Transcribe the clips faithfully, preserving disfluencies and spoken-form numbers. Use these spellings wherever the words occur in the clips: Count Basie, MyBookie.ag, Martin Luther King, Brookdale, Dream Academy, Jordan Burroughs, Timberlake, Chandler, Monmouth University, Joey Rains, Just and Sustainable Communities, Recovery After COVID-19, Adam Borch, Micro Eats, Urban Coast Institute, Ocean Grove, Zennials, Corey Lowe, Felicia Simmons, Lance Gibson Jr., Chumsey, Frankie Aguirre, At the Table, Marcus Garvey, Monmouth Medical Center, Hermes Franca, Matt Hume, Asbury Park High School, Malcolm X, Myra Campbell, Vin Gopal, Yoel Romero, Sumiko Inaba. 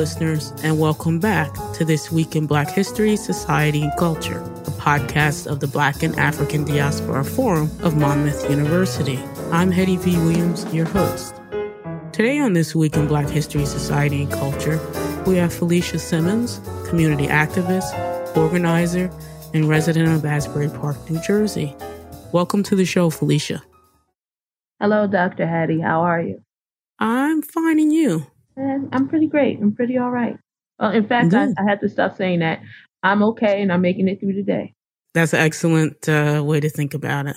listeners, and welcome back to This Week in Black History, Society, and Culture, a podcast of the Black and African Diaspora Forum of Monmouth University. I'm Hetty V. Williams, your host. Today on This Week in Black History, Society, and Culture, we have Felicia Simmons, community activist, organizer, and resident of Asbury Park, New Jersey. Welcome to the show, Felicia. Hello, Doctor Hattie. How are you? I'm fine, and you? And I'm pretty great. I'm pretty all right. Well, in fact, I, I had to stop saying that. I'm okay, and I'm making it through today. That's an excellent uh, way to think about it.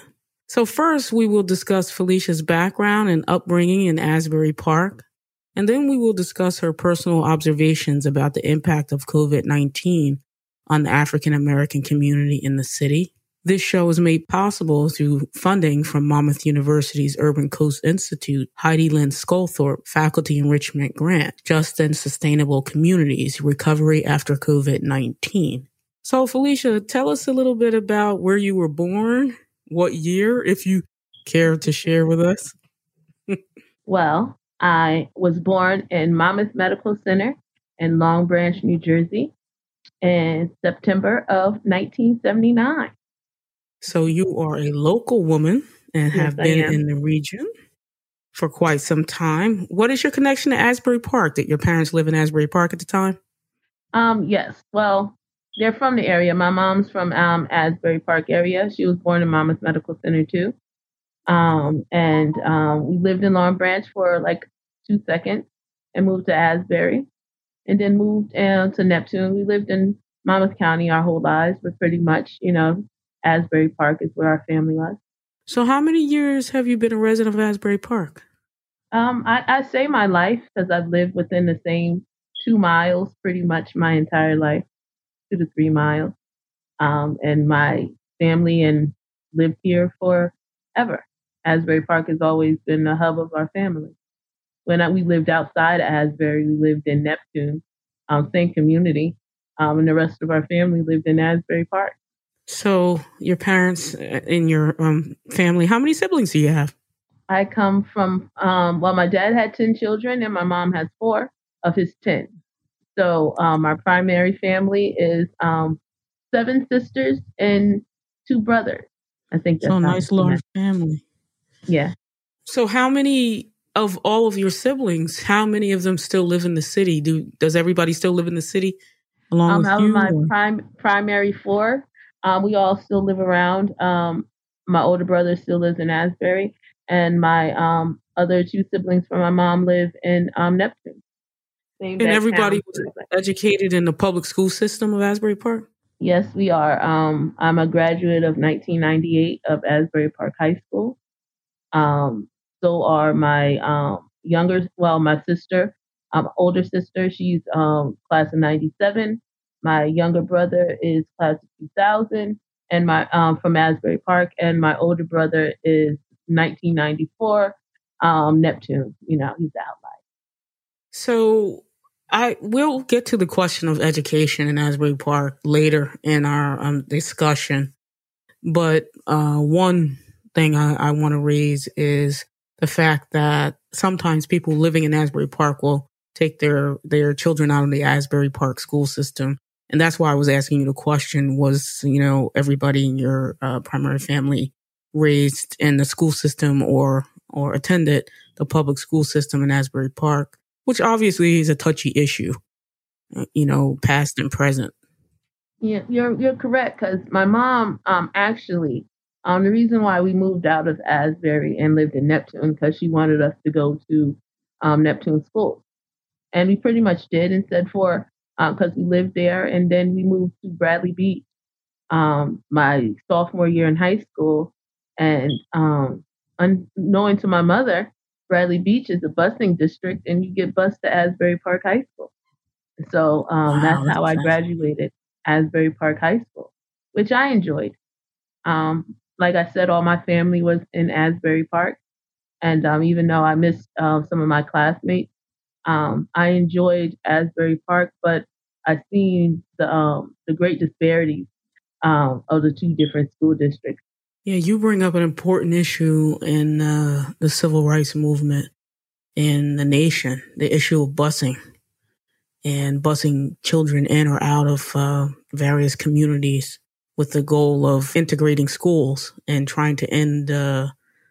So first, we will discuss Felicia's background and upbringing in Asbury Park, and then we will discuss her personal observations about the impact of covid nineteen on the African-American community in the city. This show is made possible through funding from Monmouth University's Urban Coast Institute, Heidi Lynn Sculthorpe Faculty Enrichment Grant, Just and Sustainable Communities, Recovery After covid nineteen. So Felicia, tell us a little bit about where you were born, what year, if you care to share with us. Well, I was born in Monmouth Medical Center in Long Branch, New Jersey, in September of nineteen seventy-nine. So you are a local woman and have yes, been in the region for quite some time. What is your connection to Asbury Park? Did your parents live in Asbury Park at the time? Um, yes. Well, they're from the area. My mom's from um, Asbury Park area. She was born in Monmouth Medical Center, too. Um, and um, we lived in Long Branch for like two seconds and moved to Asbury and then moved uh, to Neptune. We lived in Monmouth County our whole lives, but pretty much, you know, Asbury Park is where our family was. So how many years have you been a resident of Asbury Park? Um, I, I say my life because I've lived within the same two miles pretty much my entire life, two to three miles. Um, and my family and lived here forever. Asbury Park has always been the hub of our family. When I, we lived outside of Asbury, we lived in Neptune, um, same community, um, and the rest of our family lived in Asbury Park. So your parents in your um, family, how many siblings do you have? I come from, um, well, my dad had ten children and my mom has four of his ten. So um, our primary family is um, seven sisters and two brothers. I think that's so a nice large family. Yeah. So how many of all of your siblings, how many of them still live in the city? Do Does everybody still live in the city along um, with out you? Of my prim- primary four. Um, we all still live around. Um, my older brother still lives in Asbury, and my um, other two siblings from my mom live in um, Neptune. Same and everybody was educated in the public school system of Asbury Park? Yes, we are. Um, I'm a graduate of nineteen ninety-eight of Asbury Park High School. Um, so are my um, younger, well, my sister, um, older sister. She's um, class of ninety-seven. My younger brother is class of two thousand and my um, from Asbury Park, and my older brother is nineteen ninety-four, um, Neptune. You know, he's the outlier. So I will get to the question of education in Asbury Park later in our um, discussion. But uh, one thing I, I want to raise is the fact that sometimes people living in Asbury Park will take their, their children out of the Asbury Park school system. And that's why I was asking you the question was, you know, everybody in your uh, primary family raised in the school system or or attended the public school system in Asbury Park, which obviously is a touchy issue, you know, past and present. Yeah, you're you're correct, because my mom um actually, um the reason why we moved out of Asbury and lived in Neptune, because she wanted us to go to um, Neptune schools. And we pretty much did and said for, because um, we lived there. And then we moved to Bradley Beach um, my sophomore year in high school. And um, unknowing to my mother, Bradley Beach is a busing district and you get bused to Asbury Park High School. So um, wow, that's, that's how I graduated Asbury Park High School, which I enjoyed. Um, like I said, all my family was in Asbury Park. And um, even though I missed uh, some of my classmates, Um, I enjoyed Asbury Park, but I seen the um, the great disparities um, of the two different school districts. Yeah, you bring up an important issue in uh, the civil rights movement in the nation, the issue of busing. and busing children in or out of uh, various communities with the goal of integrating schools and trying to end uh,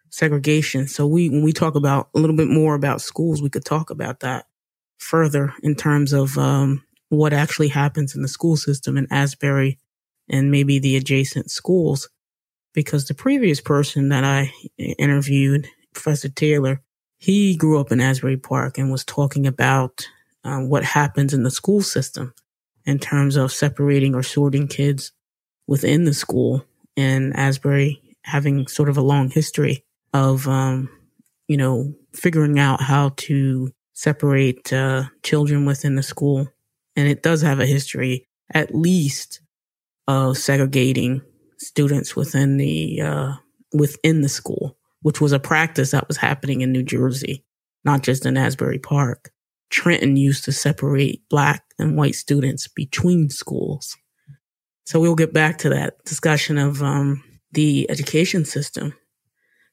segregation. So we, when we talk about a little bit more about schools, we could talk about that further in terms of um, what actually happens in the school system in Asbury and maybe the adjacent schools. Because the previous person that I interviewed, Professor Taylor, he grew up in Asbury Park and was talking about um, what happens in the school system in terms of separating or sorting kids within the school, and Asbury having sort of a long history of, um, you know, figuring out how to separate uh, children within the school. And it does have a history, at least, of segregating students within the uh, within the school, which was a practice that was happening in New Jersey, not just in Asbury Park. Trenton used to separate Black and white students between schools. So we'll get back to that discussion of um, the education system.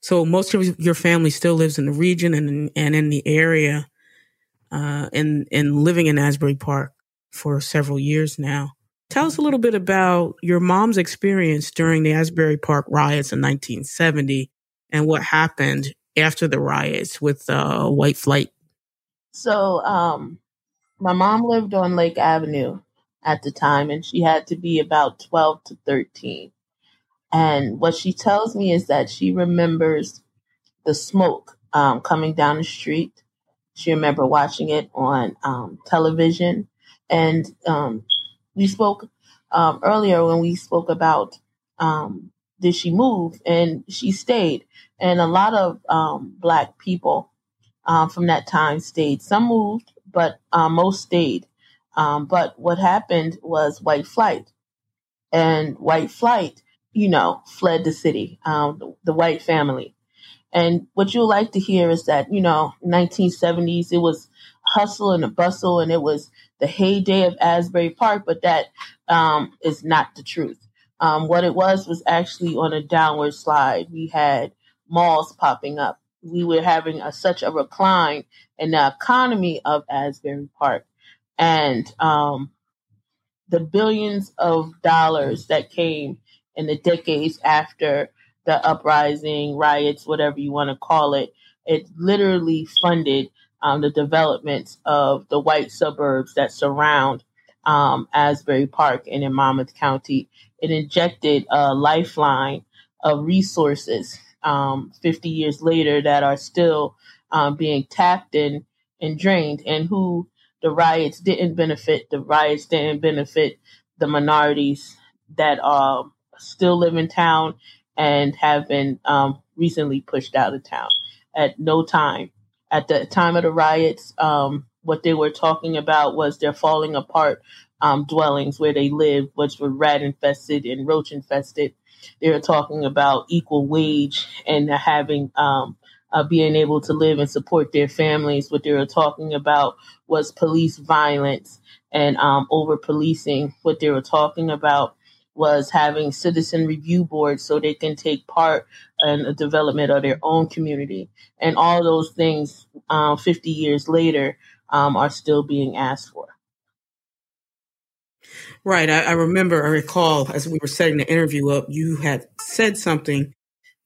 So most of your family still lives in the region and and in the area, uh, and and living in Asbury Park for several years now. Tell us a little bit about your mom's experience during the Asbury Park riots in nineteen seventy and what happened after the riots with uh, white flight. So um, my mom lived on Lake Avenue at the time, and she had to be about twelve to thirteen. And what she tells me is that she remembers the smoke um, coming down the street. She remember watching it on um, television. And um, we spoke um, earlier when we spoke about um, did she move, and she stayed. And a lot of um, Black people uh, from that time stayed. Some moved, but uh, most stayed. Um, but what happened was white flight, and white flight, you know, fled the city, um, the, the white family. And what you'll like to hear is that, you know, nineteen seventies, it was hustle and a bustle, and it was the heyday of Asbury Park. But that um, is not the truth. Um, what it was was actually on a downward slide. We had malls popping up. We were having a, such a recline in the economy of Asbury Park. And um, the billions of dollars that came in the decades after the uprising, riots, whatever you want to call it, it literally funded um, the developments of the white suburbs that surround um, Asbury Park and in Monmouth County. It injected a lifeline of resources um, fifty years later that are still um, being tapped in and drained, and who the riots didn't benefit. The riots didn't benefit the minorities that uh, still live in town and have been um, recently pushed out of town. At no time. At the time of the riots, um, what they were talking about was their falling apart um, dwellings where they lived, which were rat infested and roach infested. They were talking about equal wage and having um, Uh, being able to live and support their families. What they were talking about was police violence and um, over-policing. What they were talking about was having citizen review boards so they can take part in the development of their own community. And all those things um, fifty years later um, are still being asked for. Right. I, I remember, I recall, as we were setting the interview up, you had said something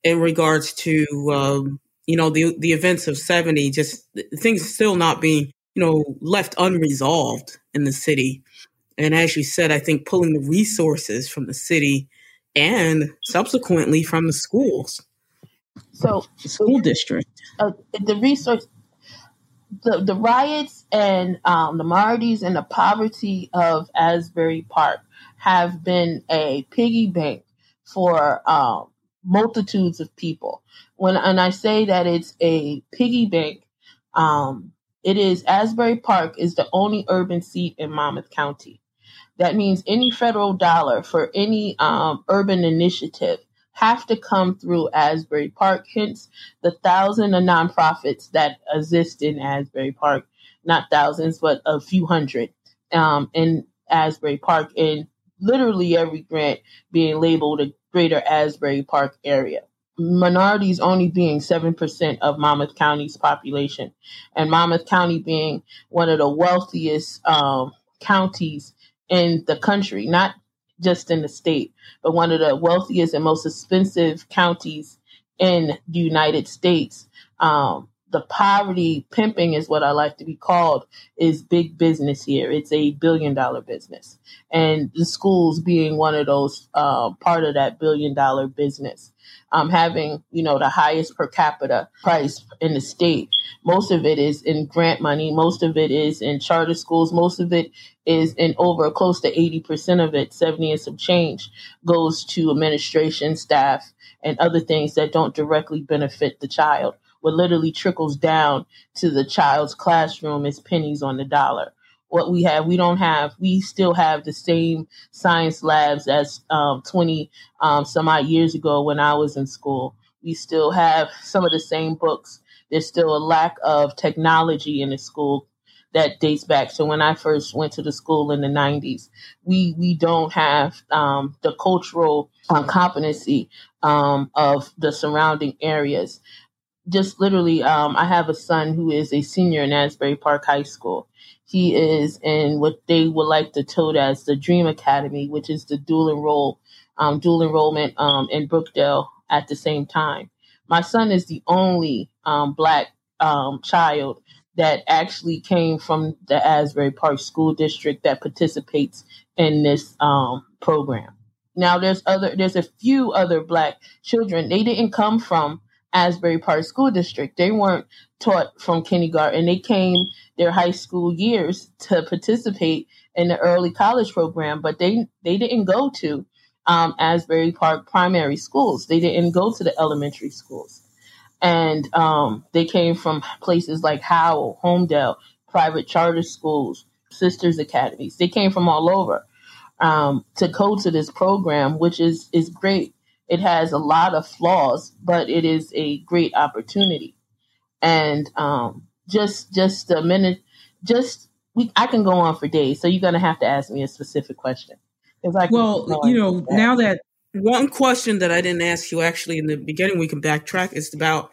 in regards to um, you know, the the events of seventy, just things still not being, you know, left unresolved in the city. And as you said, I think pulling the resources from the city and subsequently from the schools. So the school district. Uh, the resource, the, the riots and um, the minorities and the poverty of Asbury Park have been a piggy bank for um, multitudes of people. When and I say that it's a piggy bank, um, it is Asbury Park is the only urban seat in Monmouth County. That means any federal dollar for any um, urban initiative have to come through Asbury Park. Hence, the thousand of nonprofits that exist in Asbury Park, not thousands, but a few hundred um, in Asbury Park, and literally every grant being labeled a Greater Asbury Park area. minorities only being seven percent of Monmouth County's population, and Monmouth County being one of the wealthiest um, counties in the country, not just in the state, but one of the wealthiest and most expensive counties in the United States. Um, the poverty pimping is what I like to be called is big business here. It's a billion dollar business, and the schools being one of those uh, part of that billion dollar business. Um, having, you know, the highest per capita price in the state. Most of it is in grant money. Most of it is in charter schools. Most of it is in over close to eighty percent of it, seventy and some change, goes to administration, staff, and other things that don't directly benefit the child. What literally trickles down to the child's classroom is pennies on the dollar. What we have, we don't have, we still have the same science labs as um, twenty um, some odd years ago when I was in school. We still have some of the same books. There's still a lack of technology in the school that dates back to when I first went to the school in the nineties. We we don't have um, the cultural um, competency um, of the surrounding areas. Just literally, um, I have a son who is a senior in Asbury Park High School. He is in what they would like to tote as the Dream Academy, which is the dual enroll, um, dual enrollment um, in Brookdale at the same time. My son is the only um, Black um, child that actually came from the Asbury Park School District that participates in this um, program. Now, there's other, there's a few other Black children. They didn't come from Asbury Park School District. They weren't taught from kindergarten. They came their high school years to participate in the early college program, but they, they didn't go to um, Asbury Park primary schools. They didn't go to the elementary schools. And um, they came from places like Howell, Homedale, private charter schools, Sisters Academies. They came from all over um, to go to this program, which is, is great. It has a lot of flaws, but it is a great opportunity. And um, just just a minute, just we, I can go on for days. So you're going to have to ask me a specific question. I well, you know, that. Now that one question that I didn't ask you actually in the beginning, we can backtrack. It's about,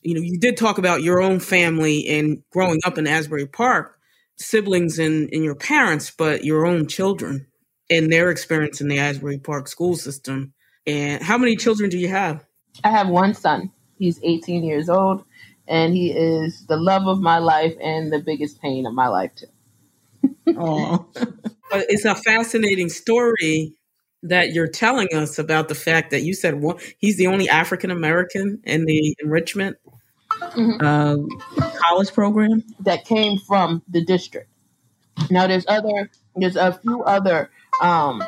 you know, you did talk about your own family and growing up in Asbury Park, siblings and, and your parents, but your own children and their experience in the Asbury Park school system. And how many children do you have? I have one son. He's eighteen years old, and he is the love of my life and the biggest pain of my life, too. Oh, but it's a fascinating story that you're telling us about the fact that you said one, he's the only African-American in the enrichment mm-hmm. uh, college program that came from the district. Now, there's other, there's a few other um,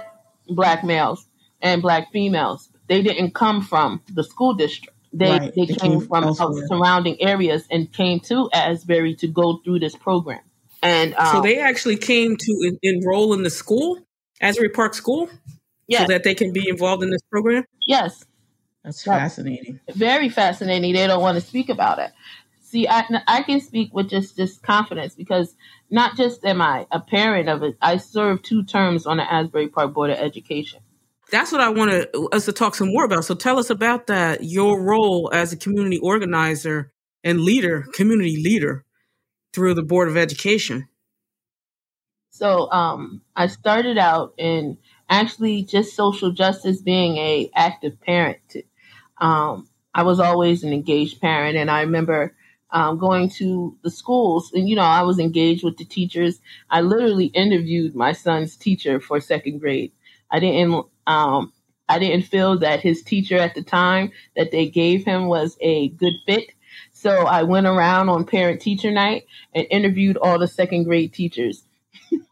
Black males and Black females. They didn't come from the school district. They right. they, they came, came from elsewhere. Surrounding areas and came to Asbury to go through this program. And um, so they actually came to en- enroll in the school, Asbury Park School, yes. So that they can be involved in this program? Yes. That's right. Fascinating. Very fascinating. They don't want to speak about it. See, I, I can speak with just, just confidence because not just am I a parent of it, I served two terms on the Asbury Park Board of Education. That's what I wanted us to talk some more about. So tell us about that, your role as a community organizer and leader, community leader through the Board of Education. So um, I started out in actually just social justice, being a active parent. Um, I was always an engaged parent. And I remember um, going to the schools and, you know, I was engaged with the teachers. I literally interviewed my son's teacher for second grade. I didn't Um, I didn't feel that his teacher at the time that they gave him was a good fit. So I went around on parent-teacher night and interviewed all the second grade teachers,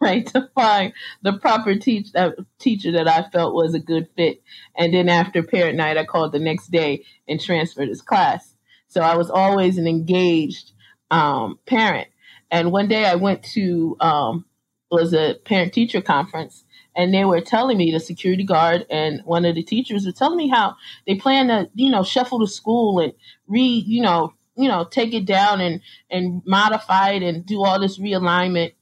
right, to find the proper teach, uh, teacher that I felt was a good fit. And then after parent night, I called the next day and transferred his class. So I was always an engaged um, parent. And one day I went to um, was a parent-teacher conference. And they were telling me, the security guard and one of the teachers were telling me how they plan to, you know, shuffle the school and re, you know, you know, take it down and, and modify it and do all this realignment.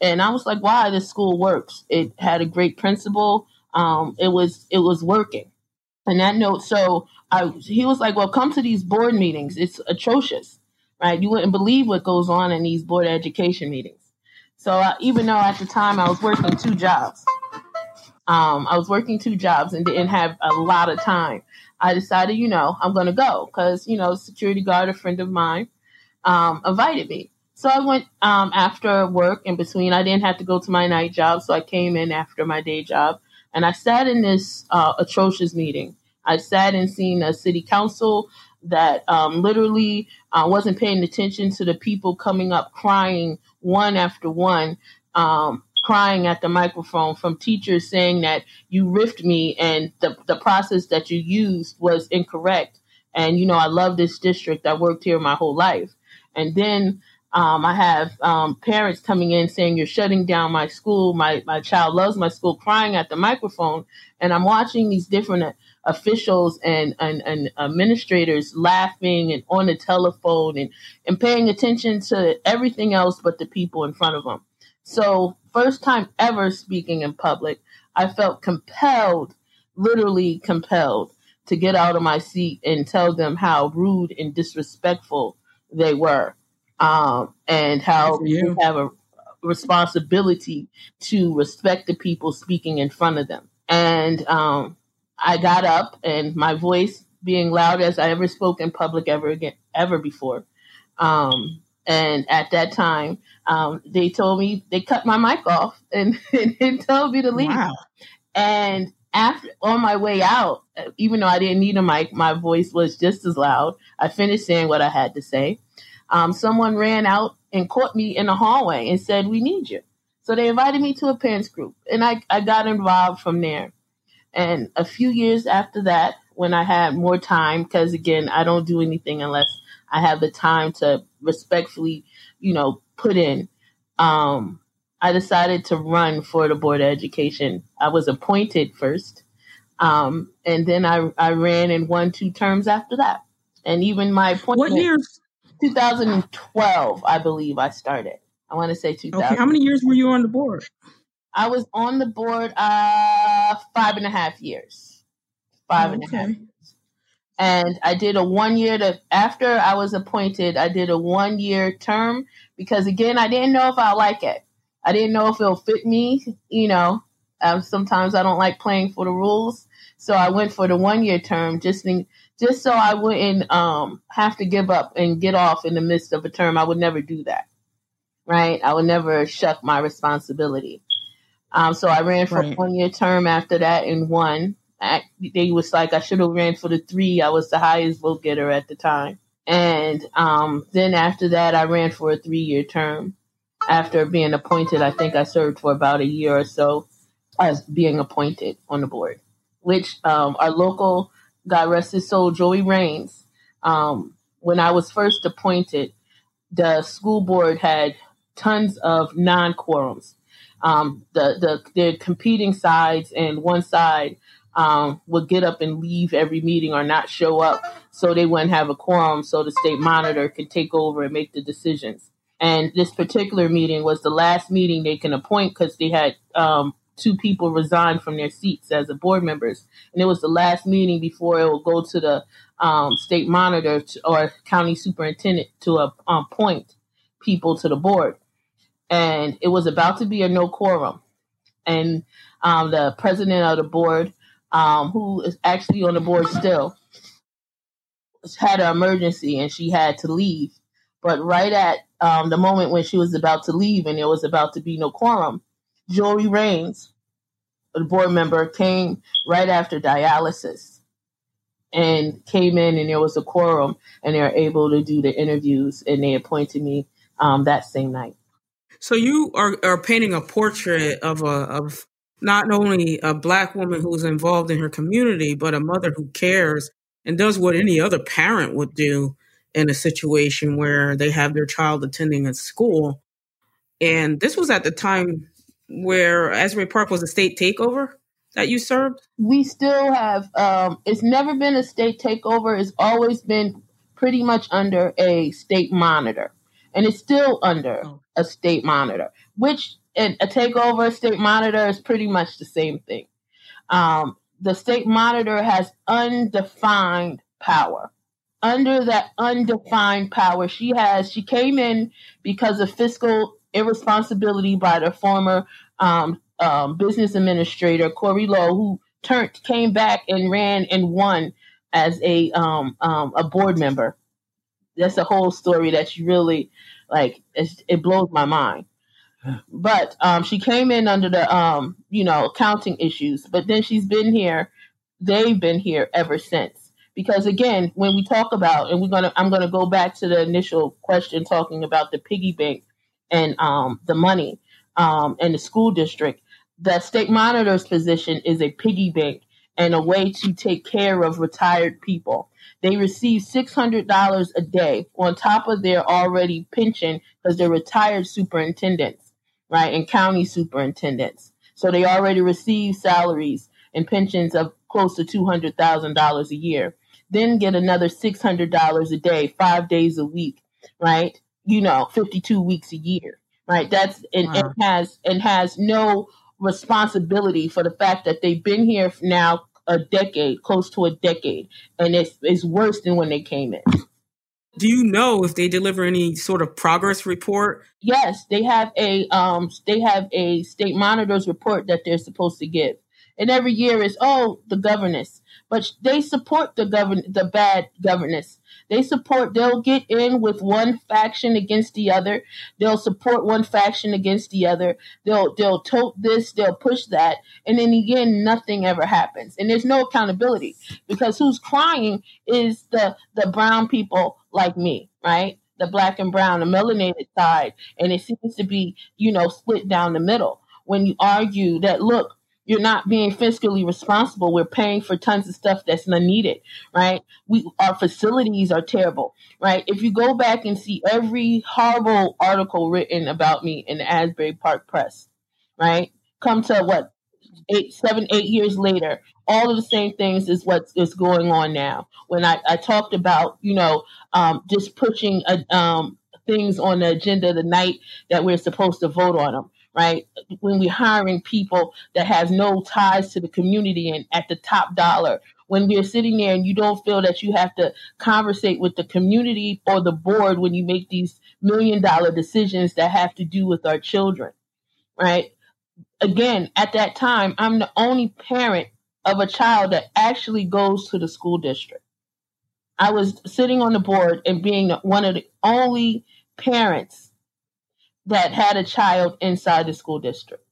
And I was like, wow, this school works. It had a great principal. Um, it was, it was working. And that note, so I, he was like, well, come to these board meetings. It's atrocious, right? You wouldn't believe what goes on in these board of education meetings. So uh, even though at the time I was working two jobs, um, I was working two jobs and didn't have a lot of time, I decided, you know, I'm going to go because, you know, security guard, a friend of mine, um, invited me. So I went um, after work in between. I didn't have to go to my night job, so I came in after my day job. And I sat in this uh, atrocious meeting. I sat and seen a city council that um, literally uh, wasn't paying attention to the people coming up crying one after one, um, crying at the microphone from teachers saying that you riffed me and the, the process that you used was incorrect. And, you know, I love this district. I worked here my whole life. And then um, I have um, parents coming in saying you're shutting down my school. My, my child loves my school, crying at the microphone. And I'm watching these different uh, officials and, and, and administrators laughing and on the telephone and, and paying attention to everything else but the people in front of them. So first time ever speaking in public, I felt compelled, literally compelled, to get out of my seat and tell them how rude and disrespectful they were, um, and how you have a responsibility to respect the people speaking in front of them. And um, I got up, and my voice being loud as I ever spoke in public ever again, ever before. Um, and at that time, um, they told me, they cut my mic off and, and told me to leave. Wow. And after, on my way out, even though I didn't need a mic, my voice was just as loud. I finished saying what I had to say. Um, someone ran out and caught me in the hallway and said, "We need you." So they invited me to a parents group, and I, I got involved from there. And a few years after that, when I had more time, because, again, I don't do anything unless I have the time to respectfully, you know, put in, um, I decided to run for the Board of Education. I was appointed first, um, and then I, I ran and won two terms after that. And even my appointment, what year? two thousand twelve, I believe I started. I want to say two thousand. Okay, how many years were you on the board? I was on the board uh, five and a half years, five and okay. a half years. And I did a one year to, after I was appointed, I did a one year term because, again, I didn't know if I like it. I didn't know if it'll fit me. You know, um, sometimes I don't like playing for the rules. So I went for the one year term just in, just so I wouldn't um, have to give up and get off in the midst of a term. I would never do that. Right. I would never shirk my responsibility. Um, so I ran for right. one year term after that and won. I, they was like, I should have ran for the three. I was the highest vote getter at the time. And um, then after that, I ran for a three year term. After being appointed, I think I served for about a year or so as being appointed on the board, which um, our local, God rest his soul, Joey Rains. Um, when I was first appointed, the school board had tons of non-quorums. Um, the, the, the competing sides, and one side um, would get up and leave every meeting or not show up so they wouldn't have a quorum so the state monitor could take over and make the decisions. And this particular meeting was the last meeting they can appoint because they had um, two people resign from their seats as the board members. And it was the last meeting before it will go to the um, state monitor to, or county superintendent to uh, appoint people to the board. And it was about to be a no quorum. And um, the president of the board, um, who is actually on the board still, had an emergency and she had to leave. But right at um, the moment when she was about to leave and there was about to be no quorum, Joey Rains, a board member, came right after dialysis and came in and there was a quorum and they were able to do the interviews and they appointed me um, that same night. So you are, are painting a portrait of a of not only a Black woman who's involved in her community, but a mother who cares and does what any other parent would do in a situation where they have their child attending a school. And this was at the time where Asbury Park was a state takeover that you served? We still have, um, it's never been a state takeover. It's always been pretty much under a state monitor. And it's still under oh. a state monitor, which a takeover, state monitor is pretty much the same thing. Um, the state monitor has undefined power. Under that undefined power, she has, she came in because of fiscal irresponsibility by the former um, um, business administrator, Corey Lowe, who turned, came back and ran and won as a um, um, a board member. That's a whole story that's really, like, it's, it blows my mind. But um, she came in under the, um, you know, accounting issues. But then she's been here. They've been here ever since. Because, again, when we talk about, and we're gonna, I'm going to go back to the initial question talking about the piggy bank and um, the money um, and the school district. The state monitor's position is a piggy bank and a way to take care of retired people. They receive six hundred dollars a day on top of their already pension because they're retired superintendents, right, and county superintendents. So they already receive salaries and pensions of close to two hundred thousand dollars a year, then get another six hundred dollars a day, five days a week, right, you know, fifty-two weeks a year, right? That's and, wow. and has and has no responsibility for the fact that they've been here now a decade, close to a decade, and it's, it's worse than when they came in. Do you know if they deliver any sort of progress report? Yes, they have a um, they have a state monitor's report that they're supposed to give, and every year is oh the governance, but they support the govern the bad governance. They support, they'll get in with one faction against the other. They'll support one faction against the other. They'll they'll tote this, they'll push that. And then again, nothing ever happens. And there's no accountability because who's crying is the, the brown people like me, right? The black and brown, the melanated side. And it seems to be, you know, split down the middle when you argue that, look, you're not being fiscally responsible. We're paying for tons of stuff that's not needed, right? We, our facilities are terrible, right? If you go back and see every horrible article written about me in the Asbury Park Press, right? Come to what, eight, seven, eight years later, all of the same things is what is going on now. When I, I talked about, you know, um, just pushing a, um, things on the agenda the night that we're supposed to vote on them. Right. When we're hiring people that have no ties to the community and at the top dollar, when we're sitting there and you don't feel that you have to conversate with the community or the board when you make these million dollar decisions that have to do with our children. Right. Again, at that time, I'm the only parent of a child that actually goes to the school district. I was sitting on the board and being one of the only parents that had a child inside the school district.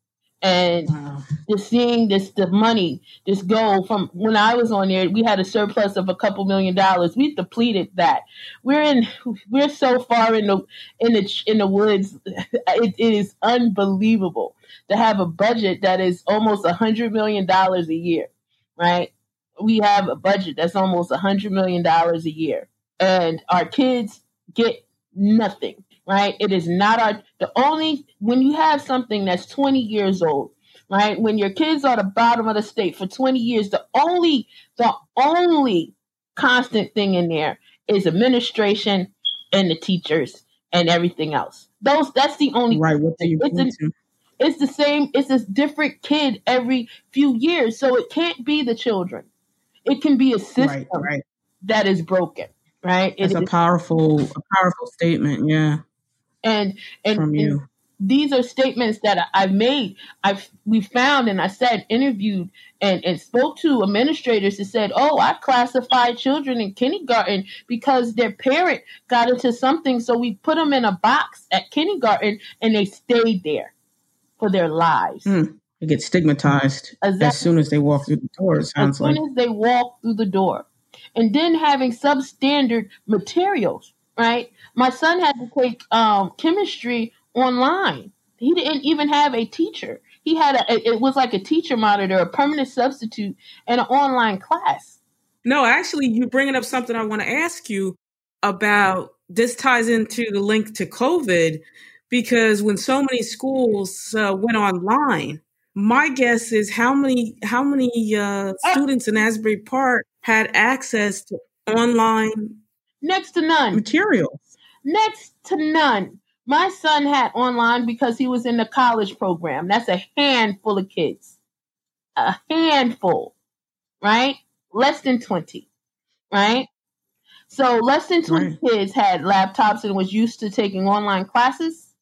And wow. just seeing this, the money, this go from when I was on there, we had a surplus of a couple million dollars. We've depleted that. We're in, we're so far in the, in the, in the woods. It, it is unbelievable to have a budget that is almost a hundred million dollars a year, right? We have a budget that's almost a hundred million dollars a year and our kids get nothing. Right. It is not our the only when you have something that's twenty years old. Right. When your kids are the bottom of the state for twenty years, the only the only constant thing in there is administration and the teachers and everything else. Those that's the only. Right. What are you going to? It's the same. It's a different kid every few years. So it can't be the children. It can be a system right, right. that is broken. Right. It's it, a powerful, a powerful statement. Yeah. And and, and these are statements that I've made. I've we found and I said interviewed and, and spoke to administrators who said, "Oh, I classified children in kindergarten because their parent got into something, so we put them in a box at kindergarten, and they stayed there for their lives." Mm, they get stigmatized exactly. as soon as they walk through the door. It sounds as soon like. as they walk through the door, and then having substandard materials. Right. My son had to take um, chemistry online. He didn't even have a teacher. He had a, it was like a teacher monitor, a permanent substitute and an online class. No, actually, you're bringing up something I want to ask you about. This ties into the link to COVID, because when so many schools uh, went online, my guess is how many how many uh, students in Asbury Park had access to online Next to none. Materials. Next to none. My son had online because he was in the college program. That's a handful of kids. A handful. right? Less than twenty, right? So less than twenty right. kids had laptops and was used to taking online classes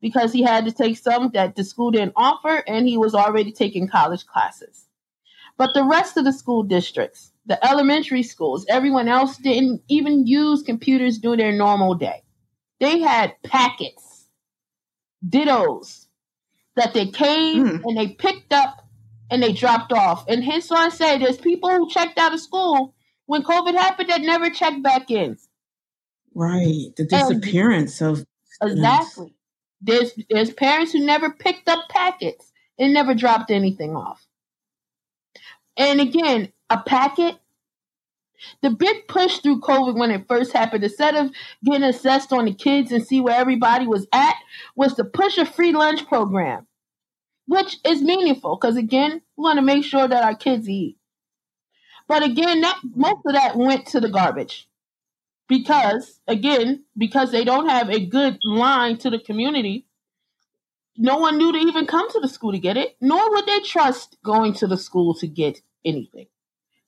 because he had to take some that the school didn't offer, and he was already taking college classes. But the rest of the school districts, the elementary schools, everyone else didn't even use computers during their normal day. They had packets, dittos, that they came mm. and they picked up and they dropped off. And hence why I say there's people who checked out of school when COVID happened that never checked back in. Right. The disappearance and, of students. Exactly. There's there's parents who never picked up packets and never dropped anything off. And again, a packet. The big push through COVID when it first happened, instead of getting assessed on the kids and see where everybody was at, was to push a free lunch program, which is meaningful because, again, we want to make sure that our kids eat. But, again, that most of that went to the garbage because, again, because they don't have a good line to the community, no one knew to even come to the school to get it, nor would they trust going to the school to get anything.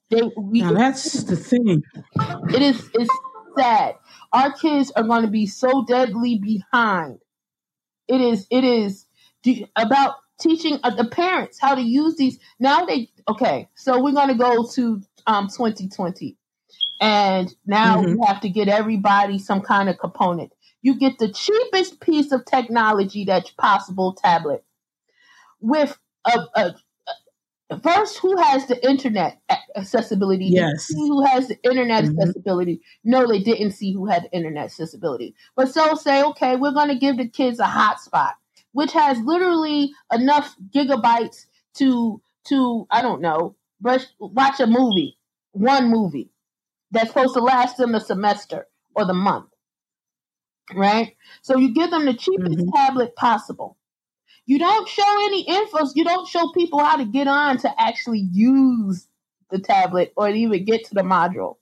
They, we, now that's the thing. It is it's sad. Our kids are going to be so deadly behind. It is it is de- about teaching the parents how to use these. Now they okay. So we're going to go to um twenty twenty, and now mm-hmm. we have to get everybody some kind of component. You get the cheapest piece of technology that's possible, tablet, with a. a First, who has the internet accessibility? Yes. Who has the internet mm-hmm. accessibility? No, they didn't see who had the internet accessibility. But so say, okay, we're going to give the kids a hotspot, which has literally enough gigabytes to, to I don't know, brush, watch a movie, one movie that's supposed to last them the semester or the month, right? So you give them the cheapest mm-hmm. tablet possible. You don't show any infos. You don't show people how to get on to actually use the tablet or even get to the module,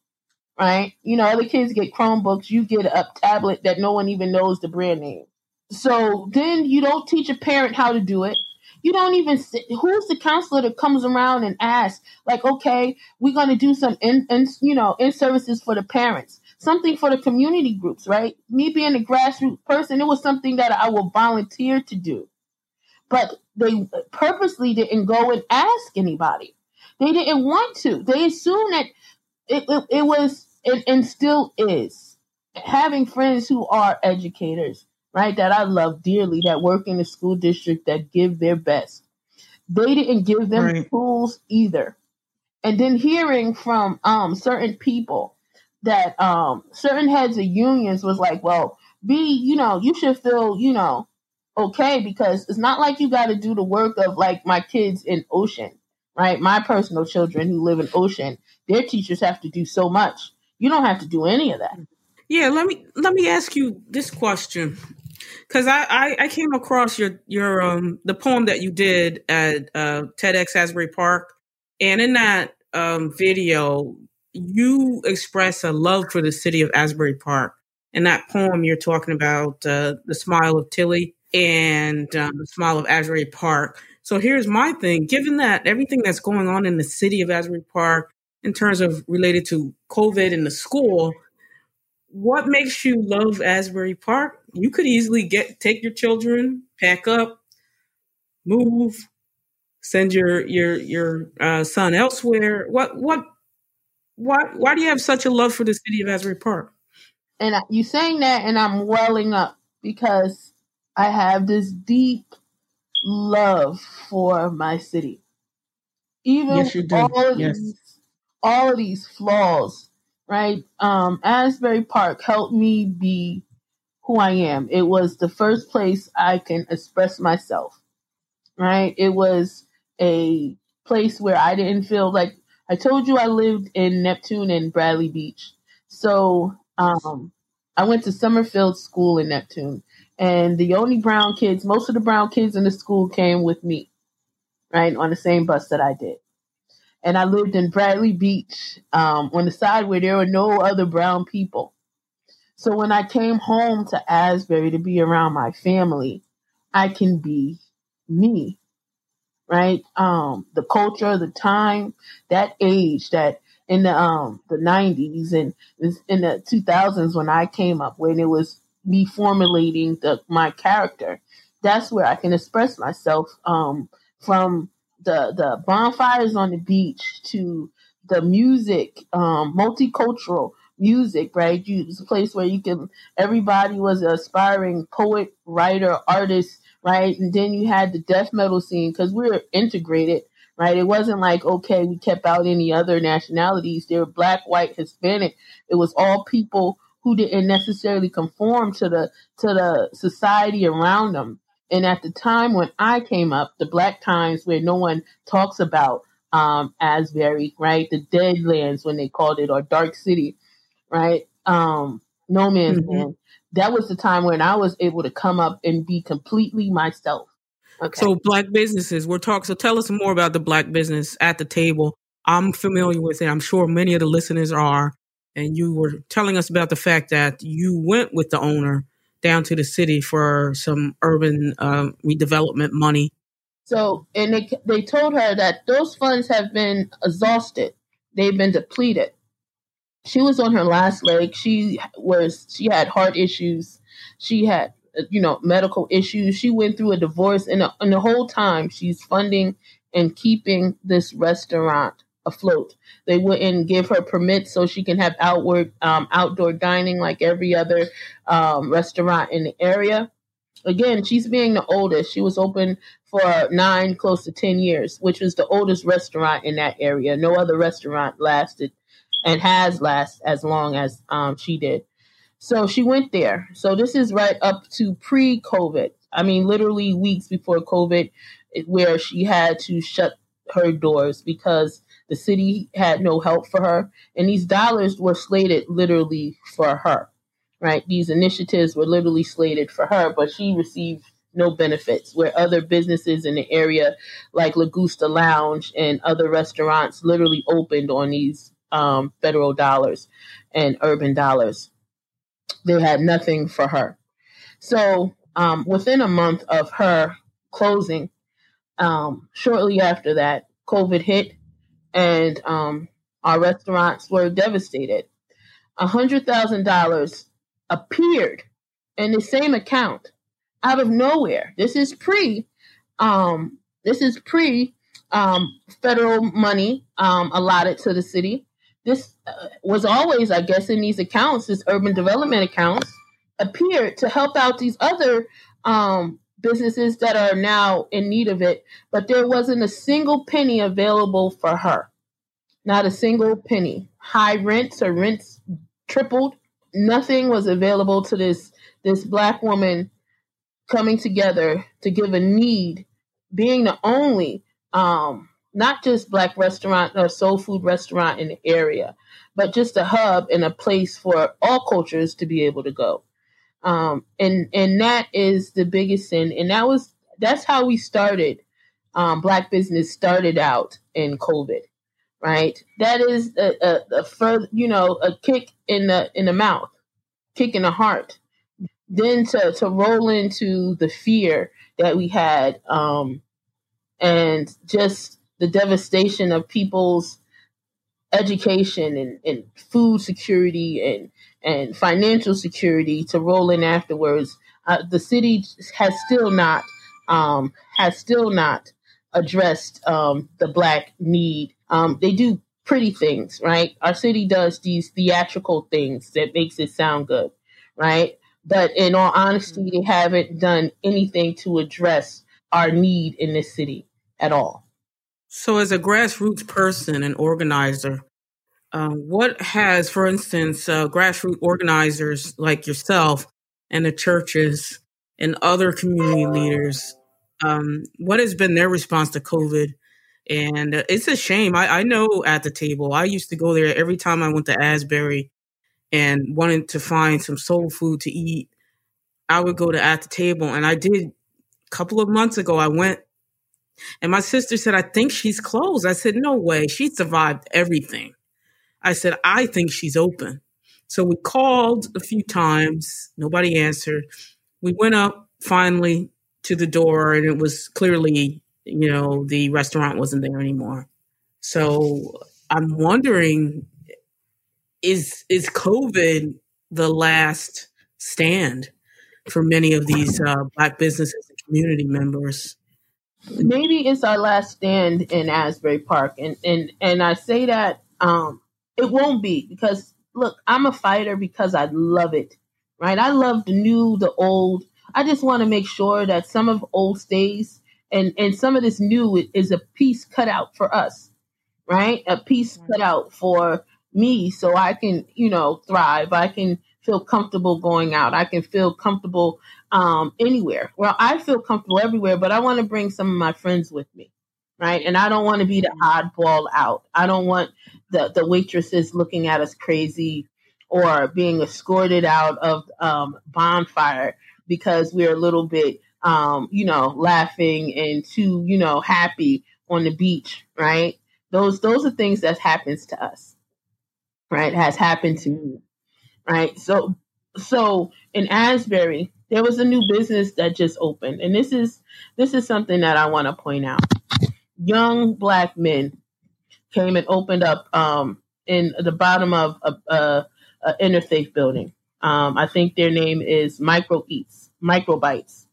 right? You know, other kids get Chromebooks. You get a tablet that no one even knows the brand name. So then you don't teach a parent how to do it. You don't even – who's the counselor that comes around and asks, like, okay, we're going to do some, in, in, you know, in-services for the parents, something for the community groups, right? Me being a grassroots person, it was something that I will volunteer to do. But they purposely didn't go and ask anybody. They didn't want to. They assumed that it, it, it was it, and still is. Having friends who are educators, right, that I love dearly, that work in the school district, that give their best. They didn't give them right. tools either. And then hearing from um, certain people that um, certain heads of unions was like, well, B, you know, you should feel, you know, okay, because it's not like you got to do the work of like my kids in Ocean, right? My personal children who live in Ocean, their teachers have to do so much. You don't have to do any of that. Yeah, let me let me ask you this question, because I, I, I came across your your um the poem that you did at uh, TEDx Asbury Park, and in that um video you express a love for the city of Asbury Park. In that poem, you're talking about uh, the smile of Tilly and um, the smile of Asbury Park. So here's my thing. Given that everything that's going on in the city of Asbury Park in terms of related to COVID and the school, what makes you love Asbury Park? You could easily get take your children, pack up, move, send your your your uh, son elsewhere. What what why why do you have such a love for the city of Asbury Park? And you saying that, and I'm welling up because I have this deep love for my city. Even yes, you do. all of yes. these, all of these flaws, right? Um, Asbury Park helped me be who I am. It was the first place I can express myself, right? It was a place where I didn't feel like I told you I lived in Neptune and Bradley Beach. So um, I went to Summerfield School in Neptune. And the only brown kids, most of the brown kids in the school came with me, right, on the same bus that I did. And I lived in Bradley Beach um, on the side where there were no other brown people. So when I came home to Asbury to be around my family, I can be me. right? Um, the culture, the time, that age, that in the um the nineties and in the two thousands when I came up, when it was me formulating the my character, that's where I can express myself um from the the bonfires on the beach to the music, um, multicultural music, right? You, it's a place where you can, everybody was an aspiring poet, writer, artist, right? And then you had the death metal scene because we were integrated, right? It wasn't like, okay, we kept out any other nationalities. They were black, white, Hispanic. It was all people who didn't necessarily conform to the to the society around them. And at the time when I came up, the black times where no one talks about um, Asbury, right? The Deadlands when they called it, or Dark City, right? Um, no man's mm-hmm. land. That was the time when I was able to come up and be completely myself. Okay. So black businesses, we're talking. So tell us more about the black business at the table. I'm familiar with it. I'm sure many of the listeners are. And you were telling us about the fact that you went with the owner down to the city for some urban uh, redevelopment money. So, and they they told her that those funds have been exhausted. They've been depleted. She was on her last leg. She was, she had heart issues. She had, you know, medical issues. She went through a divorce, and, a, and the whole time she's funding and keeping this restaurant afloat. They wouldn't give her permits so she can have outward um, outdoor dining like every other um, restaurant in the area. Again, she's being the oldest. She was open for nine, close to ten years, which was the oldest restaurant in that area. No other restaurant lasted and has lasted as long as um, she did. So she went there. So this is right up to pre-COVID. I mean, literally weeks before COVID, where she had to shut her doors because the city had no help for her. And these dollars were slated literally for her, right? These initiatives were literally slated for her, but she received no benefits, where other businesses in the area like Lagusta Lounge and other restaurants literally opened on these um, federal dollars and urban dollars. They had nothing for her. So um, within a month of her closing, um, shortly after that, COVID hit. And um, our restaurants were devastated. one hundred thousand dollars appeared in the same account out of nowhere. This is pre, um, this is pre um, federal money um, allotted to the city. This uh, was always, I guess, in these accounts, this urban development accounts appeared to help out these other um businesses that are now in need of it, but there wasn't a single penny available for her. Not a single penny. High rents, her rents tripled. Nothing was available to this, this black woman coming together to give a need, being the only, um, not just black restaurant or soul food restaurant in the area, but just a hub and a place for all cultures to be able to go. Um, and, and that is the biggest sin. And that was, that's how we started, um, black business started out in COVID, right? That is a, a, a further, you know, a kick in the, in the mouth, kick in the heart, then to, to roll into the fear that we had, um, and just the devastation of people's education and, and food security and, and financial security to roll in afterwards. Uh, the city has still not um, has still not addressed um, the black need. Um, they do pretty things, right? Our city does these theatrical things that makes it sound good, right? But in all honesty, they haven't done anything to address our need in this city at all. So as a grassroots person and organizer, Uh, what has, for instance, uh, grassroots organizers like yourself and the churches and other community leaders, um, what has been their response to COVID? And uh, it's a shame. I, I know at the table, I used to go there every time I went to Asbury and wanted to find some soul food to eat. I would go to At the Table, and I did a couple of months ago. I went and my sister said, I think she's closed. I said, no way. She survived everything. I said, I think she's open. So we called a few times. Nobody answered. We went up finally to the door, and it was clearly you know, the restaurant wasn't there anymore. So I'm wondering, is is COVID the last stand for many of these uh, Black businesses and community members? Maybe it's our last stand in Asbury Park. And and, and I say that um, it won't be, because, look, I'm a fighter because I love it, right? I love the new, the old. I just want to make sure that some of old stays and, and some of this new is a piece cut out for us, right? A piece cut out for me so I can, you know, thrive. I can feel comfortable going out. I can feel comfortable um, anywhere. Well, I feel comfortable everywhere, but I want to bring some of my friends with me, right? And I don't want to be the oddball out. I don't want the, the waitresses looking at us crazy or being escorted out of um, bonfire because we're a little bit, um, you know, laughing and too, you know, happy on the beach, right? Those, those are things that happens to us, right? Has happened to me. Right. So so in Asbury, there was a new business that just opened. And this is this is something that I want to point out. Young Black men came and opened up um, in the bottom of an a, a interfaith building. Um, I think their name is Micro Eats, Micro Bites.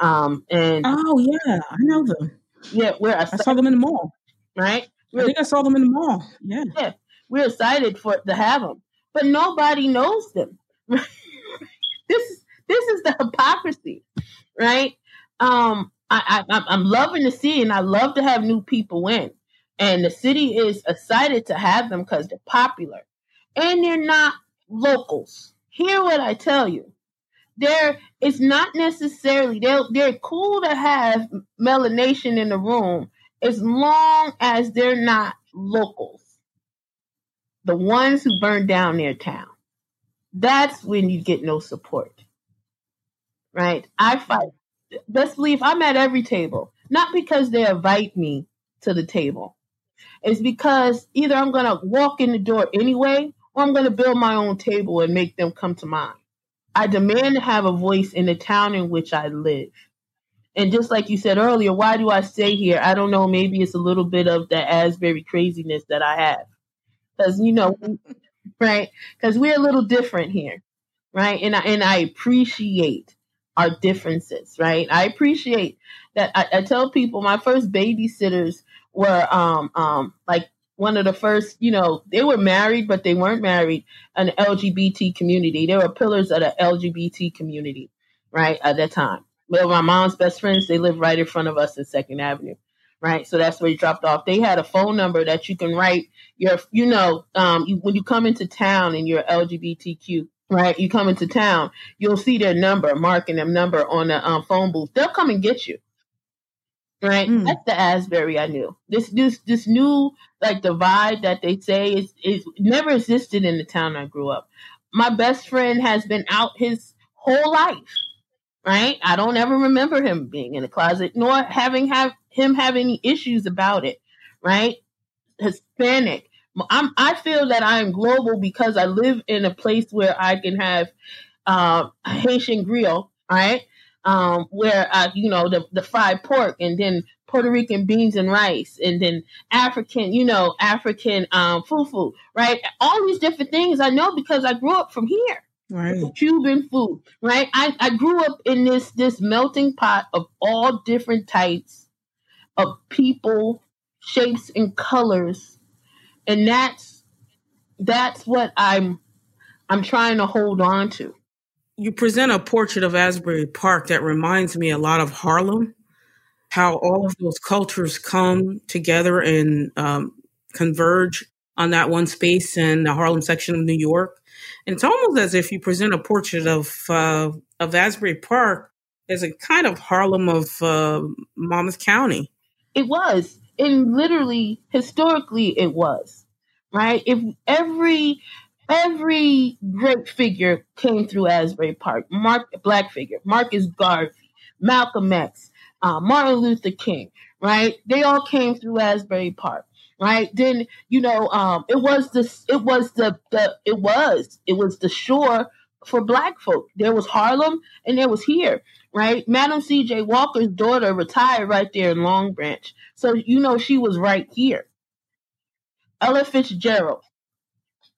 Um, and oh, yeah, I know them. Yeah. We're I saw them in the mall. Right. We're, I think I saw them in the mall. Yeah. Yeah. We're excited for to have them. But nobody knows them. This this is the hypocrisy, right? Um, I, I, I'm loving the city, and I love to have new people in. And the city is excited to have them because they're popular. And they're not locals. Hear what I tell you. They're, it's not necessarily, they're, they're cool to have melanation in the room as long as they're not locals. The ones who burn down their town. That's when you get no support, right? I fight. Best believe I'm at every table, not because they invite me to the table. It's because either I'm going to walk in the door anyway, or I'm going to build my own table and make them come to mine. I demand to have a voice in the town in which I live. And just like you said earlier, why do I stay here? I don't know. Maybe it's a little bit of that Asbury craziness that I have. Because, you know, right, because we're a little different here, right? And I, and I appreciate our differences, right? I appreciate that. I, I tell people my first babysitters were um, um, like one of the first, you know, they were married, but they weren't married, an L G B T community. They were pillars of the L G B T community, right, at that time. Well, my mom's best friends, they live right in front of us in Second Avenue. Right. So that's where you dropped off. They had a phone number that you can write your, you know, um, you, when you come into town and you're L G B T Q, right, you come into town, you'll see their number, marking their number on the um, phone booth. They'll come and get you. Right. Mm. That's the Asbury I knew. This this this new like divide that they say is, is never existed in the town I grew up. My best friend has been out his whole life. Right. I don't ever remember him being in a closet, nor having have him have any issues about it. Right. Hispanic. I'm, I feel that I am global because I live in a place where I can have uh, Haitian grill. Right. Um, where, I, you know, the, the fried pork and then Puerto Rican beans and rice and then African, you know, African um, fufu. Right. All these different things I know because I grew up from here. Right. Cuban food, right? I, I grew up in this this melting pot of all different types of people, shapes, and colors, and that's that's what I'm I'm trying to hold on to. You present a portrait of Asbury Park that reminds me a lot of Harlem, how all of those cultures come together and um, converge on that one space in the Harlem section of New York. And it's almost as if you present a portrait of uh, of Asbury Park as a kind of Harlem of uh, Monmouth County. It was. And literally, historically, it was. Right? If every every great figure came through Asbury Park, Mark, Black figure, Marcus Garvey, Malcolm X, uh, Martin Luther King, right? They all came through Asbury Park. Right. Then, you know, um, it was this it was the, the it was it was the shore for Black folk. There was Harlem and there was here. right? Madam C J Walker's daughter retired right there in Long Branch. So, you know, she was right here. Ella Fitzgerald,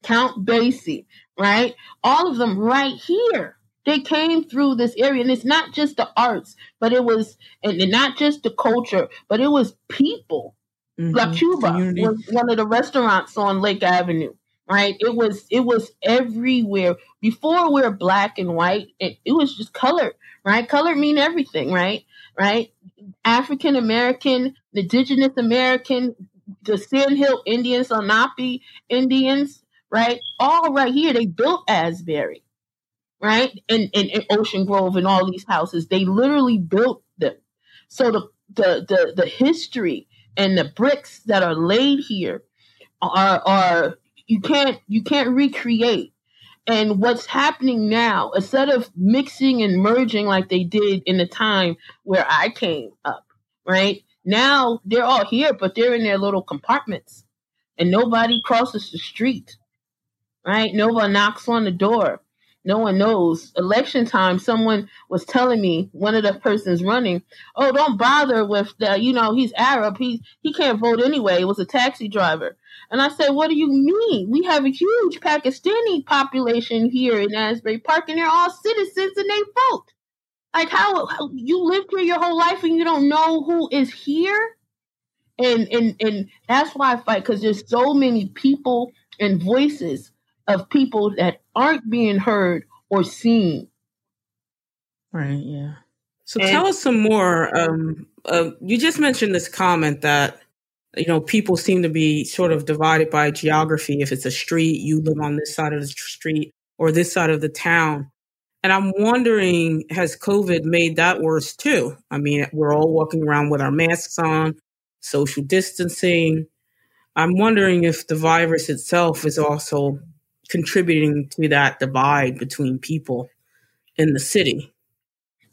Count Basie, right? All of them right here. They came through this area, and it's not just the arts, but it was, and not just the culture, but it was people. Mm-hmm. La Cuba Community was one of the restaurants on Lake Avenue, right? It was, it was everywhere. Before we were black and white, it, it was just colored, right? Colored mean everything, right? Right? African American, indigenous American, the Sandhill Indians, Anapi Indians, right? All right here. They built Asbury, right? And, and, and Ocean Grove and all these houses, they literally built them. So the, the, the, the history and the bricks that are laid here are, are, you can't, you can't recreate. And what's happening now, instead of mixing and merging like they did in the time where I came up, right? Now they're all here, but they're in their little compartments and nobody crosses the street, right? No one knocks on the door. No one knows. Election time, someone was telling me, one of the persons running, oh, don't bother with the, you know, he's Arab. He, he can't vote anyway. It was a taxi driver. And I said, what do you mean? We have a huge Pakistani population here in Asbury Park, and they're all citizens and they vote. Like, how, how you lived here your whole life and you don't know who is here? And, and, and that's why I fight, because there's so many people and voices of people that aren't being heard or seen. Right. Yeah. So and, tell us some more. Um, uh, you just mentioned this comment that, you know, people seem to be sort of divided by geography. If it's a street, you live on this side of the street or this side of the town. And I'm wondering, has COVID made that worse too? I mean, we're all walking around with our masks on, social distancing. I'm wondering if the virus itself is also contributing to that divide between people in the city.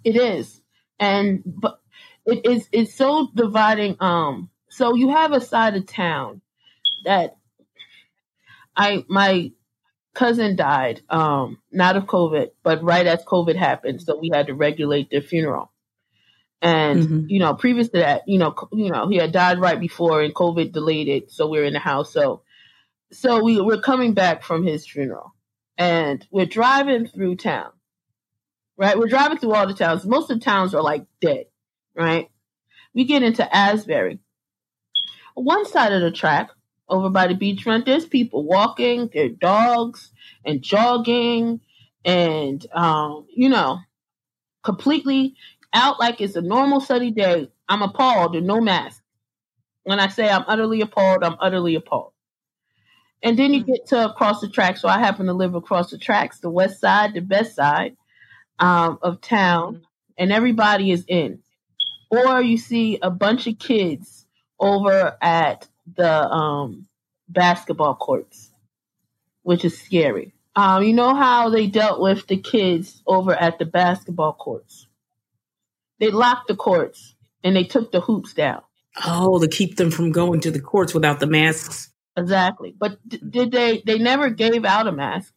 It is. And but it is, it's so dividing. Um, so you have a side of town that I, my cousin died, um, not of COVID, but right as COVID happened. So we had to regulate their funeral. And, mm-hmm. you know, previous to that, you know, you know, he had died right before and COVID delayed it. So we were in the house. So, So we we're coming back from his funeral, and we're driving through town, right? We're driving through all the towns. Most of the towns are like dead, right? We get into Asbury. One side of the track, over by the beachfront, there's people walking, their dogs, and jogging, and um, you know, completely out like it's a normal sunny day. I'm appalled, and no mask. When I say I'm utterly appalled, I'm utterly appalled. And then you get to across the track. So I happen to live across the tracks, the west side, the best side um, of town, and everybody is in. Or you see a bunch of kids over at the um, basketball courts, which is scary. Um, you know how they dealt with the kids over at the basketball courts? They locked the courts and they took the hoops down. Oh, to keep them from going to the courts without the masks. Exactly. But did they, they never gave out a mask.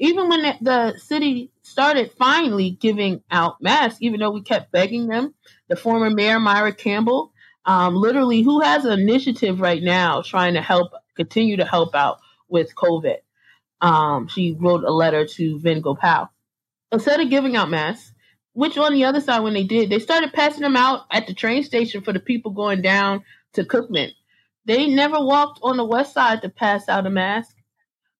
Even when the city started finally giving out masks, even though we kept begging them, the former mayor, Myra Campbell, um, literally who has an initiative right now trying to help, continue to help out with COVID. Um, she wrote a letter to Vin Gopal. Instead of giving out masks, which on the other side, when they did, they started passing them out at the train station for the people going down to Cookman. They never walked on the west side to pass out a mask.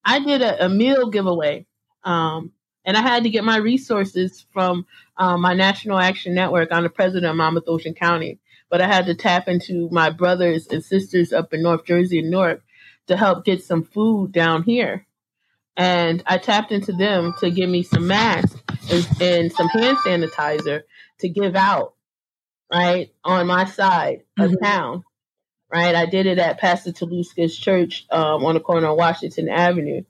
I did a, a meal giveaway, um, and I had to get my resources from uh, my National Action Network. I'm the president of Monmouth Ocean County, but I had to tap into my brothers and sisters up in North Jersey and Newark to help get some food down here. And I tapped into them to give me some masks and, and some hand sanitizer to give out, right, on my side of mm-hmm. town. Right, I did it at Pastor Taluska's church um, on the corner of Washington Avenue.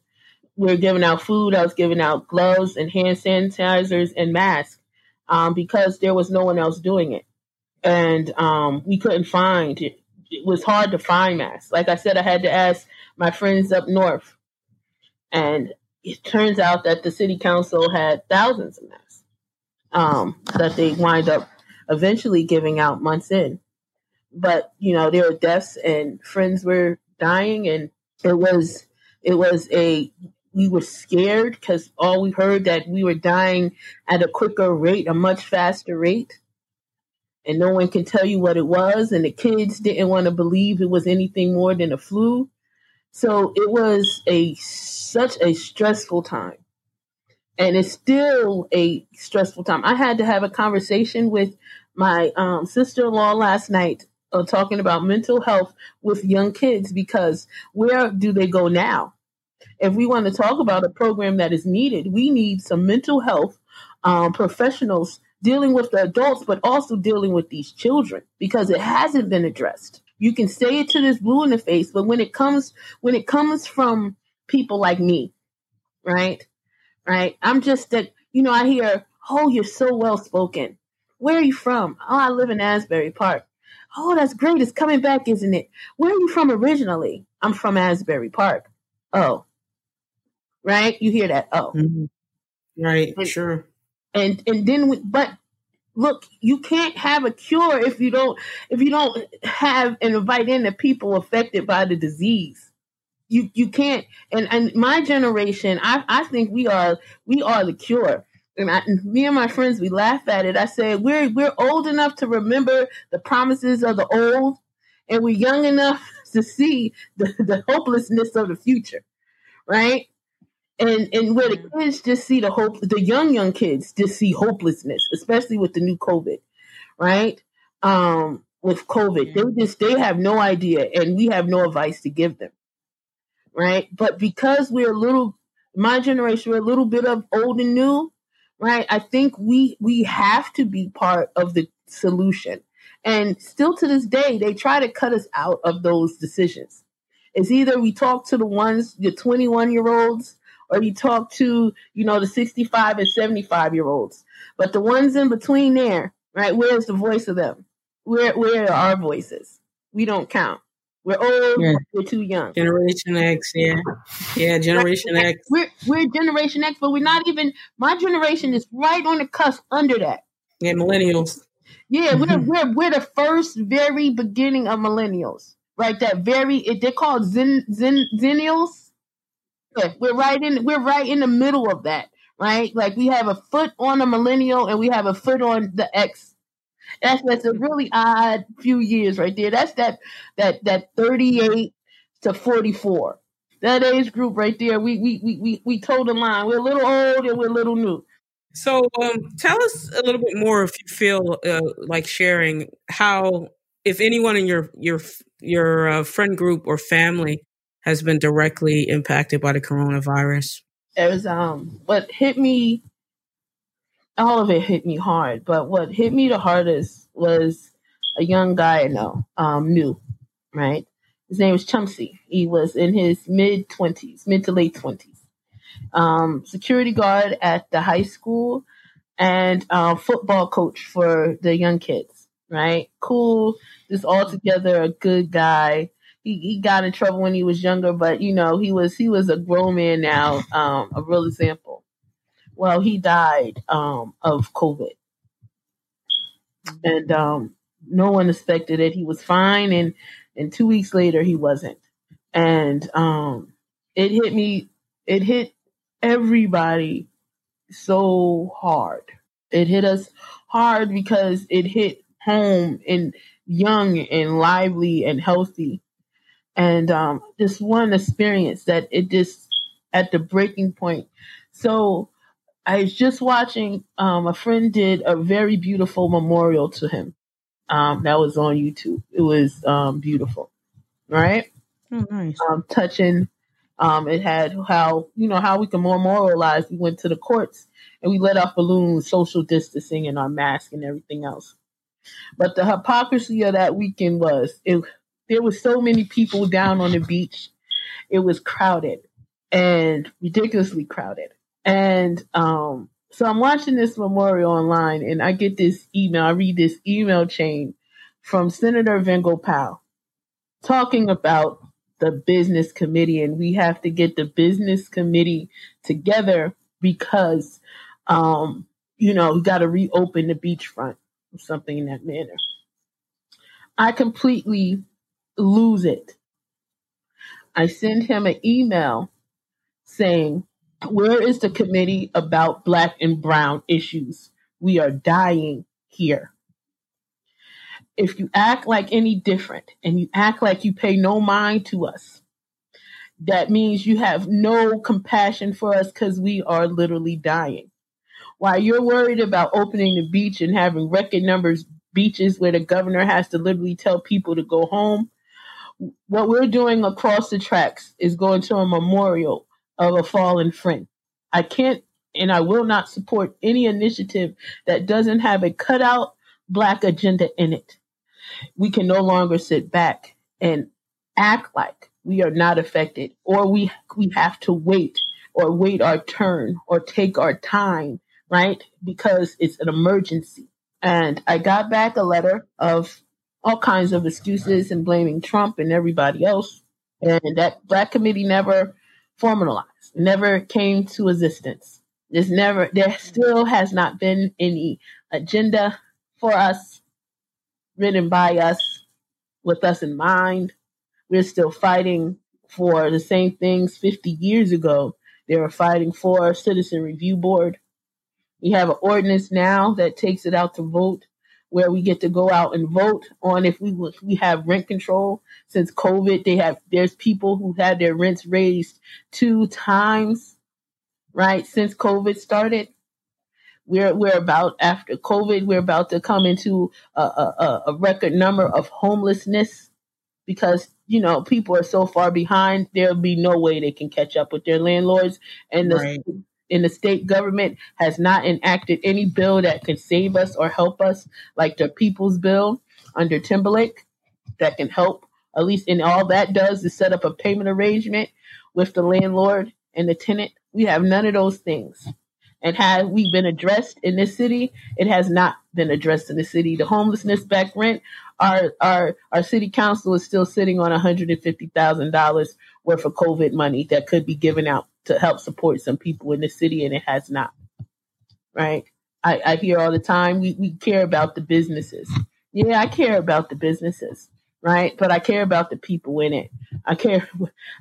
We were giving out food. I was giving out gloves and hand sanitizers and masks um, because there was no one else doing it. And um, we couldn't find it. It was hard to find masks. Like I said, I had to ask my friends up north. And it turns out that the city council had thousands of masks. um, that they wind up eventually giving out months in. But, you know, there were deaths and friends were dying, and it was it was a we were scared because all we heard that we were dying at a quicker rate, a much faster rate. And no one can tell you what it was. And the kids didn't want to believe it was anything more than a flu. So it was a such a stressful time. And it's still a stressful time. I had to have a conversation with my um, sister-in-law last night uh, talking about mental health with young kids, because where do they go now? If we want to talk about a program that is needed, we need some mental health um, professionals dealing with the adults, but also dealing with these children, because it hasn't been addressed. You can say it to this blue in the face, but when it comes when it comes from people like me, right? Right. I'm just that, you know, I hear, oh, you're so well spoken. Where are you from? Oh, I live in Asbury Park. Oh, that's great. It's coming back, isn't it? Where are you from originally? I'm from Asbury Park. Oh. Right. You hear that? Oh. Mm-hmm. Right. And, sure. And and then, we, but look, you can't have a cure if you don't if you don't have and invite in the people affected by the disease. You you can't. And and my generation, I I think we are we are the cure. And I, me and my friends, we laugh at it. I said we're we're old enough to remember the promises of the old, and we're young enough to see the, the hopelessness of the future, right? And and where the kids just see the hope, the young, young kids just see hopelessness, especially with the new COVID, right? Um, with COVID, they just, they have no idea, and we have no advice to give them, right? But because we're a little, my generation, we're a little bit of old and new, right? I think we, we have to be part of the solution. And still to this day, they try to cut us out of those decisions. It's either we talk to the ones, the twenty-one-year-olds, or you talk to, you know, the sixty-five and seventy-five year olds, but the ones in between there, right? Where's the voice of them? Where, where are our voices? We don't count. We're old. Yeah. We're too young. Generation X. Yeah. Yeah. Generation right. X. We're, we're Generation X, but we're not even, my generation is right on the cusp under that. Yeah. Millennials. Yeah. Mm-hmm. We're, we're, we're the first very beginning of millennials, right? That very, they're called Zen, Zen, Zennials. We're right in we're right in the middle of that, right? Like we have a foot on the millennial and we have a foot on the X. That's that's a really odd few years right there. That's that that that thirty-eight to forty-four. That age group right there. We we we we we toe the line. We're a little old and we're a little new. So um, tell us a little bit more if you feel uh, like sharing how, if anyone in your your your uh, friend group or family has been directly impacted by the coronavirus. It was um, what hit me, all of it hit me hard, but what hit me the hardest was a young guy I know, um, knew, right? His name was Chumsey. He was in his mid-twenties, mid to late twenties. Um, security guard at the high school and uh, football coach for the young kids, right? Cool, just altogether a good guy. He, he got in trouble when he was younger, but you know, he was he was a grown man now, um, a real example. Well, he died um, of COVID, and um, no one expected it. He was fine, and and two weeks later, he wasn't. And um, it hit me. It hit everybody so hard. It hit us hard because it hit home and young and lively and healthy. And um, just one experience that it just at the breaking point. So I was just watching, um, a friend did a very beautiful memorial to him. Um, that was on YouTube. It was um, beautiful, right? Oh, nice. Um, touching. Um, it had how, you know, how we can memorialize. We went to the courts and we let off balloons, social distancing and our mask and everything else. But the hypocrisy of that weekend was it. There were so many people down on the beach. It was crowded and ridiculously crowded. And um, so I'm watching this memorial online and I get this email. I read this email chain from Senator Vin Gopal talking about the business committee. And we have to get the business committee together because um, you know, we got to reopen the beachfront or something in that manner. I completely lose it. I send him an email saying, where is the committee about Black and Brown issues? We are dying here. If you act like any different and you act like you pay no mind to us, that means you have no compassion for us because we are literally dying. While you're worried about opening the beach and having record numbers beaches where the governor has to literally tell people to go home, what we're doing across the tracks is going to a memorial of a fallen friend. I can't and I will not support any initiative that doesn't have a cutout Black agenda in it. We can no longer sit back and act like we are not affected, or we we have to wait or wait our turn or take our time, right? Because it's an emergency. And I got back a letter of all kinds of excuses and blaming Trump and everybody else. And that Black committee never formalized, never came to existence. There's never, there still has not been any agenda for us, written by us, with us in mind. We're still fighting for the same things fifty years ago. They were fighting for a citizen review board. We have an ordinance now that takes it out to vote, where we get to go out and vote on if we if we have rent control. Since COVID, they have there's people who had their rents raised two times, right, since COVID started. We're we're about after COVID, we're about to come into a, a, a record number of homelessness because, you know, people are so far behind. There'll be no way they can catch up with their landlords. And the, right. and the state government has not enacted any bill that can save us or help us, like the People's Bill under Timberlake, that can help. At least, and all that does is set up a payment arrangement with the landlord and the tenant. We have none of those things. And had we been addressed in this city, it has not been addressed in the city. The homelessness back rent, our our our city council is still sitting on one hundred fifty thousand dollars worth of COVID money that could be given out to help support some people in the city, and it has not. Right? I, I hear all the time, we, we care about the businesses. Yeah, I care about the businesses, right? But I care about the people in it. I care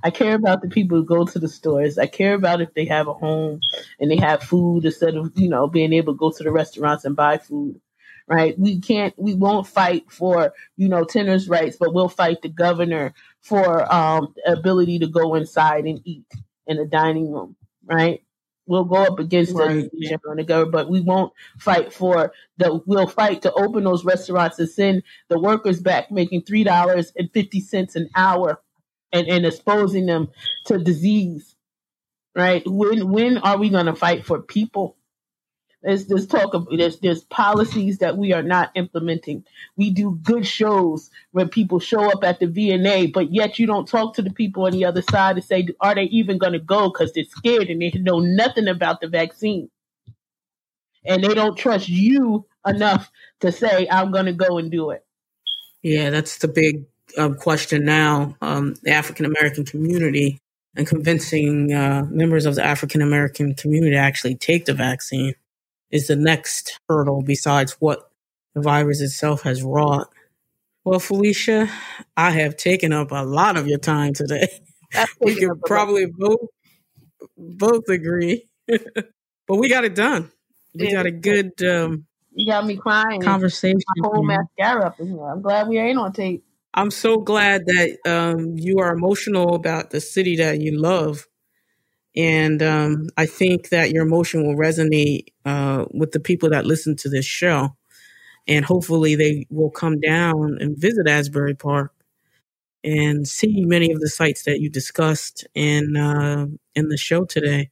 I care about the people who go to the stores. I care about if they have a home and they have food instead of, you know, being able to go to the restaurants and buy food, right? We can't, we won't fight for, you know, tenants' rights, but we'll fight the governor for um, ability to go inside and eat in a dining room, right? We'll go up against right. the, the government, but we won't fight for the, we'll fight to open those restaurants and send the workers back making three dollars and fifty cents an hour. And, and exposing them to disease, right? When when are we going to fight for people? There's this talk of there's there's policies that we are not implementing. We do good shows where people show up at the V and A, but yet you don't talk to the people on the other side to say, are they even going to go? Because they're scared and they know nothing about the vaccine, and they don't trust you enough to say, I'm going to go and do it. Yeah, that's the big. Um, question now, um, the African-American community and convincing uh, members of the African-American community to actually take the vaccine is the next hurdle besides what the virus itself has wrought. Well, Felicia, I have taken up a lot of your time today. We can probably both, both agree, but we got it done. We got a good um, you got me crying. Conversation. My whole mascara up in here. I'm glad we ain't on tape. I'm so glad that um, you are emotional about the city that you love. And um, I think that your emotion will resonate uh, with the people that listen to this show. And hopefully they will come down and visit Asbury Park and see many of the sites that you discussed in, uh, in the show today.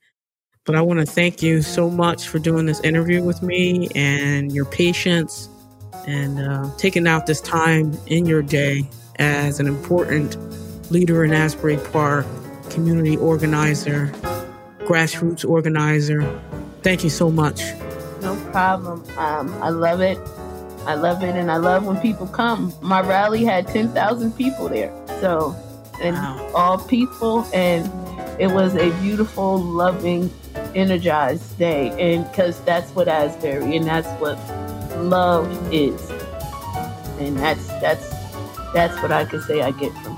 But I want to thank you so much for doing this interview with me and your patience. And uh, taking out this time in your day as an important leader in Asbury Park, community organizer, grassroots organizer. Thank you so much. No problem. Um, I love it. I love it. And I love when people come. My rally had ten thousand people there. So, and wow. All peaceful. And it was a beautiful, loving energized day, and because that's what Asbury and that's what love is, and that's that's that's what I could say I get from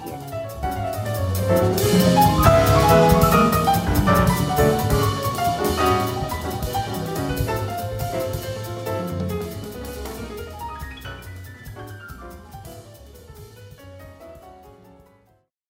here.